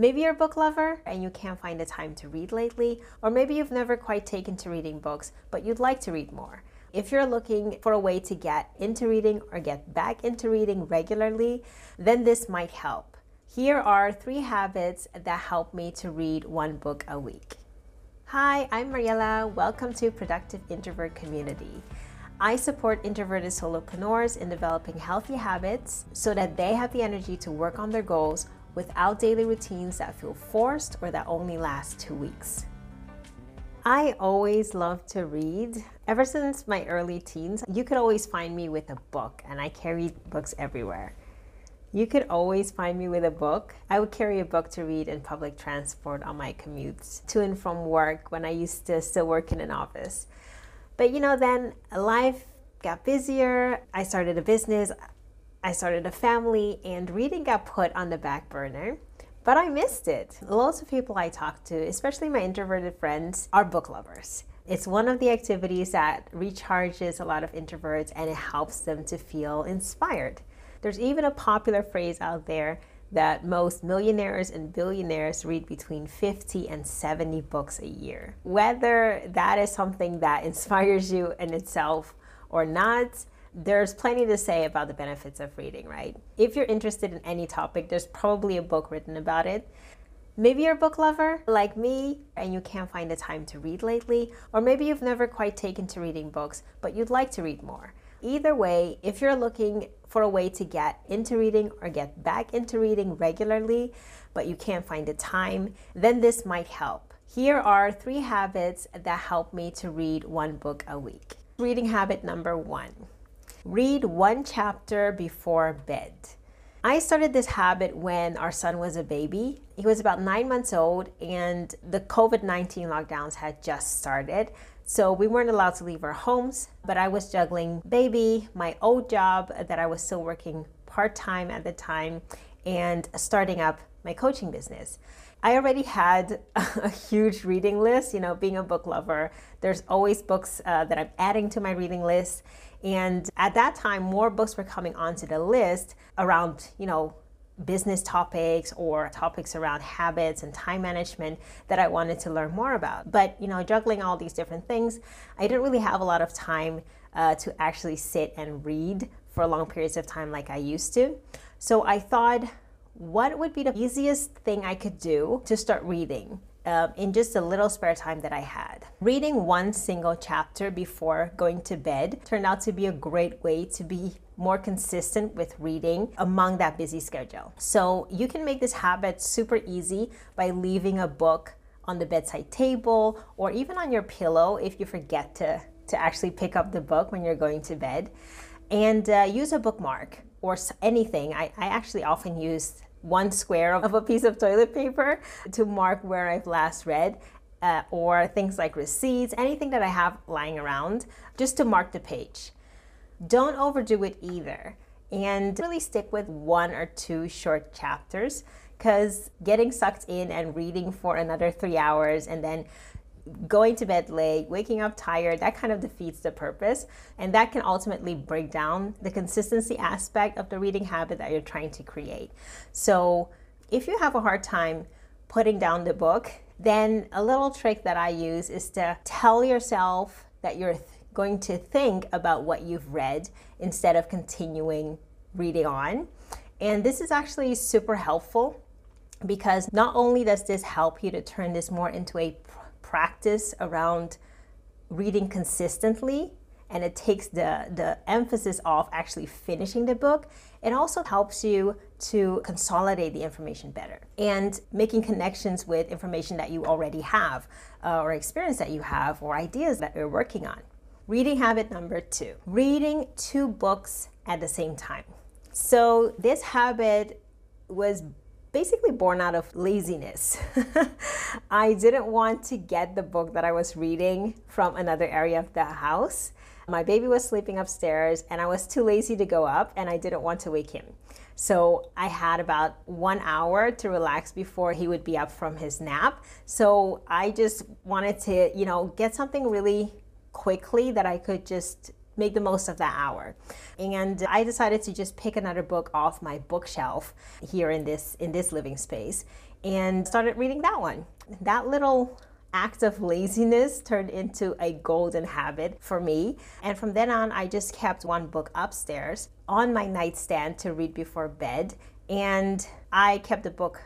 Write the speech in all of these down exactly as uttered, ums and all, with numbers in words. Maybe you're a book lover and you can't find the time to read lately, or maybe you've never quite taken to reading books, but you'd like to read more. If you're looking for a way to get into reading or get back into reading regularly, then this might help. Here are three habits that help me to read one book a week. Hi, I'm Mariela. Welcome to Productive Introvert Community. I support introverted solopreneurs in developing healthy habits so that they have the energy to work on their goals without daily routines that feel forced or that only last two weeks. I always loved to read. Ever since my early teens, you could always find me with a book, and I carried books everywhere. You could always find me with a book. I would carry a book to read in public transport on my commutes to and from work when I used to still work in an office. But you know, then life got busier. I started a business, I started a family, and reading got put on the back burner. But I missed it. Lots of people I talk to, especially my introverted friends, are book lovers. It's one of the activities that recharges a lot of introverts, and it helps them to feel inspired. There's even a popular phrase out there that most millionaires and billionaires read between fifty and seventy books a year. Whether that is something that inspires you in itself or not, there's plenty to say about the benefits of reading, right? If you're interested in any topic, there's probably a book written about it. Maybe you're a book lover like me and you can't find the time to read lately, or maybe you've never quite taken to reading books, but you'd like to read more. Either way, if you're looking for a way to get into reading or get back into reading regularly, but you can't find the time, then this might help. Here are three habits that help me to read one book a week. Reading habit number one, read one chapter before bed. I started this habit when our son was a baby. He was about nine months old and the COVID nineteen lockdowns had just started. So we weren't allowed to leave our homes, but I was juggling baby, my old job that I was still working part-time at the time, and starting up my coaching business. I already had a huge reading list. You know, being a book lover, there's always books uh, that I'm adding to my reading list. And at that time, more books were coming onto the list around, you know, business topics or topics around habits and time management that I wanted to learn more about. But, you know, juggling all these different things, I didn't really have a lot of time uh, to actually sit and read for long periods of time like I used to. So I thought, what would be the easiest thing I could do to start reading uh, in just a little spare time that I had? Reading one single chapter before going to bed turned out to be a great way to be more consistent with reading among that busy schedule. So you can make this habit super easy by leaving a book on the bedside table or even on your pillow if you forget to, to actually pick up the book when you're going to bed. And uh, use a bookmark or anything. I, I actually often use one square of a piece of toilet paper to mark where I've last read. Uh, or things like receipts, anything that I have lying around, just to mark the page. Don't overdo it either, and really stick with one or two short chapters, because getting sucked in and reading for another three hours and then going to bed late, waking up tired, that kind of defeats the purpose, and that can ultimately break down the consistency aspect of the reading habit that you're trying to create. So if you have a hard time putting down the book, then a little trick that I use is to tell yourself that you're th- going to think about what you've read instead of continuing reading on. And this is actually super helpful, because not only does this help you to turn this more into a pr- practice around reading consistently, and it takes the, the emphasis off actually finishing the book, it also helps you to consolidate the information better and making connections with information that you already have uh, or experience that you have or ideas that you're working on. Reading habit number two, reading two books at the same time. So this habit was basically born out of laziness. I didn't want to get the book that I was reading from another area of the house. My baby was sleeping upstairs and I was too lazy to go up and I didn't want to wake him. So I had about one hour to relax before he would be up from his nap. So I just wanted to, you know, get something really quickly that I could just make the most of that hour. And I decided to just pick another book off my bookshelf here in this in this living space and started reading that one. That little act of laziness turned into a golden habit for me. And from then on, I just kept one book upstairs on my nightstand to read before bed. And I kept the book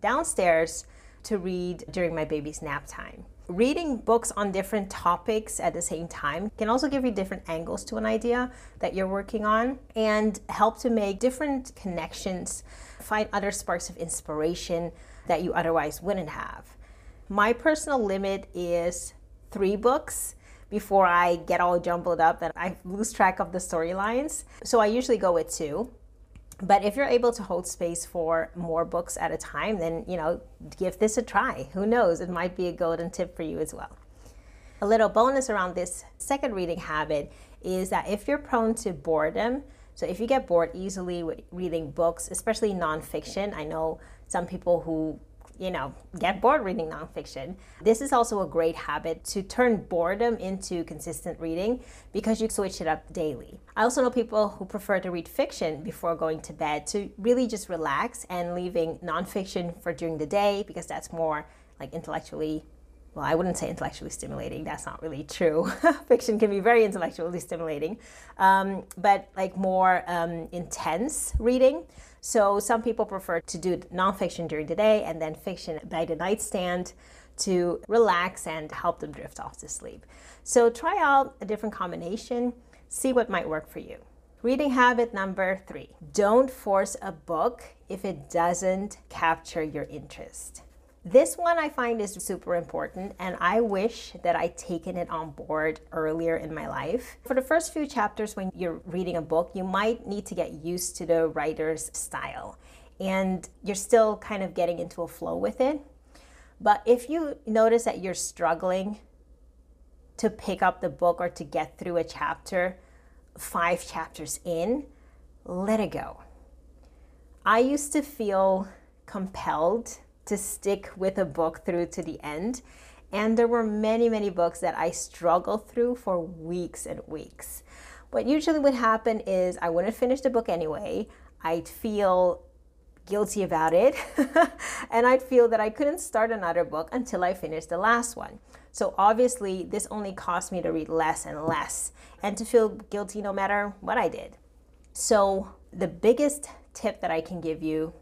downstairs to read during my baby's nap time. Reading books on different topics at the same time can also give you different angles to an idea that you're working on and help to make different connections, find other sparks of inspiration that you otherwise wouldn't have. My personal limit is three books before I get all jumbled up and I lose track of the storylines. So I usually go with two. But if you're able to hold space for more books at a time, then, you know, give this a try. Who knows? It might be a golden tip for you as well. A little bonus around this second reading habit is that if you're prone to boredom, so if you get bored easily with reading books, especially nonfiction, I know some people who, you know, get bored reading nonfiction. This is also a great habit to turn boredom into consistent reading because you switch it up daily. I also know people who prefer to read fiction before going to bed to really just relax and leaving nonfiction for during the day because that's more like intellectually, well, I wouldn't say intellectually stimulating. That's not really true. Fiction can be very intellectually stimulating, um, but like more um, intense reading. So some people prefer to do nonfiction during the day and then fiction by the nightstand to relax and help them drift off to sleep. So try out a different combination, see what might work for you. Reading habit number three, don't force a book if it doesn't capture your interest. This one I find is super important, and I wish that I'd taken it on board earlier in my life. For the first few chapters when you're reading a book, you might need to get used to the writer's style, and you're still kind of getting into a flow with it. But if you notice that you're struggling to pick up the book or to get through a chapter five chapters in, let it go. I used to feel compelled to stick with a book through to the end. And there were many, many books that I struggled through for weeks and weeks. What usually would happen is I wouldn't finish the book anyway. I'd feel guilty about it. And I'd feel that I couldn't start another book until I finished the last one. So obviously this only caused me to read less and less and to feel guilty no matter what I did. So the biggest tip that I can give you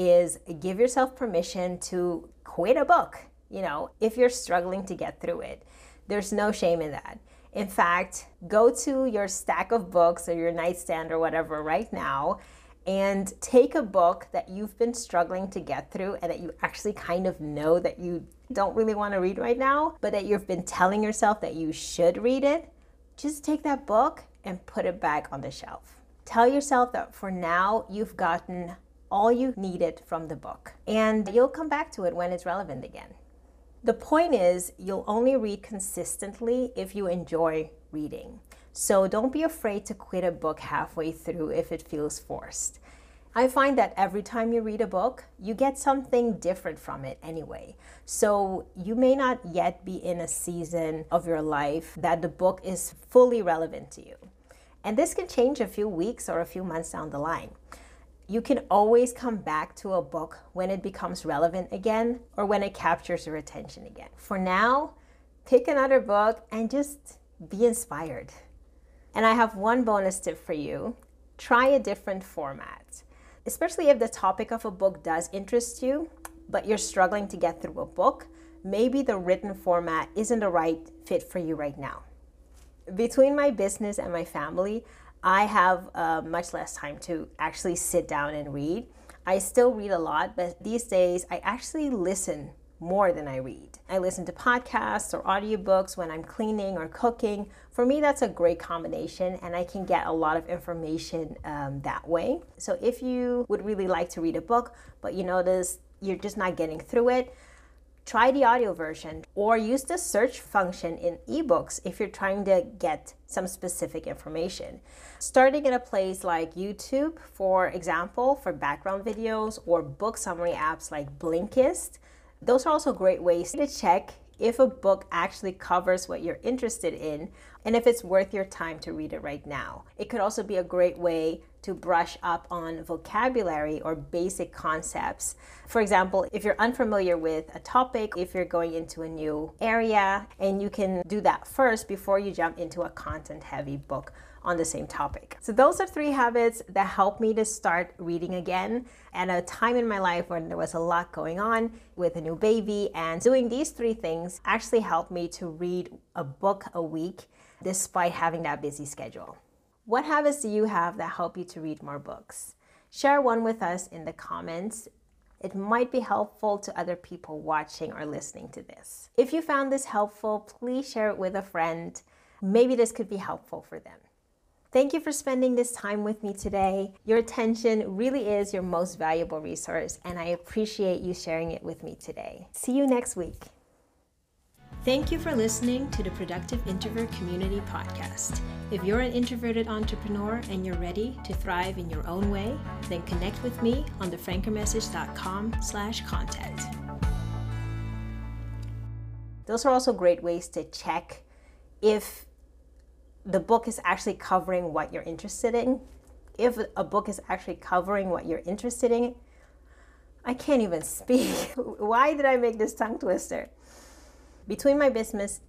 is give yourself permission to quit a book, you know, if you're struggling to get through it. There's no shame in that. In fact, go to your stack of books or your nightstand or whatever right now and take a book that you've been struggling to get through and that you actually kind of know that you don't really want to read right now, but that you've been telling yourself that you should read it. Just take that book and put it back on the shelf. Tell yourself that for now you've gotten all you needed from the book, and you'll come back to it when it's relevant again. The point is, you'll only read consistently if you enjoy reading. So don't be afraid to quit a book halfway through if it feels forced. I find that every time you read a book, you get something different from it anyway. So you may not yet be in a season of your life that the book is fully relevant to you. And this can change a few weeks or a few months down the line. You can always come back to a book when it becomes relevant again or when it captures your attention again. For now, pick another book and just be inspired. And I have one bonus tip for you. Try a different format, especially if the topic of a book does interest you, but you're struggling to get through a book. Maybe the written format isn't the right fit for you right now. Between my business and my family, I have uh, much less time to actually sit down and read. I still read a lot, but these days I actually listen more than I read. I listen to podcasts or audiobooks when I'm cleaning or cooking. For me, that's a great combination, and I can get a lot of information um, that way. So if you would really like to read a book, but you notice you're just not getting through it, try the audio version or use the search function in ebooks if you're trying to get some specific information. Starting in a place like YouTube, for example, for background videos, or book summary apps like Blinkist, those are also great ways to check if a book actually covers what you're interested in and if it's worth your time to read it right now. It could also be a great way to brush up on vocabulary or basic concepts. For example, if you're unfamiliar with a topic, if you're going into a new area, and you can do that first before you jump into a content-heavy book on the same topic. So those are three habits that helped me to start reading again at a time in my life when there was a lot going on with a new baby, and doing these three things actually helped me to read a book a week despite having that busy schedule. What habits do you have that help you to read more books? Share one with us in the comments. It might be helpful to other people watching or listening to this. If you found this helpful, please share it with a friend. Maybe this could be helpful for them. Thank you for spending this time with me today. Your attention really is your most valuable resource, and I appreciate you sharing it with me today. See you next week. Thank you for listening to the Productive Introvert Community Podcast. If you're an introverted entrepreneur and you're ready to thrive in your own way, then connect with me on thefrankermessage dot com slash contact. Those are also great ways to check if the book is actually covering what you're interested in. If a book is actually covering what you're interested in, I can't even speak. Why did I make this tongue twister? Between my business,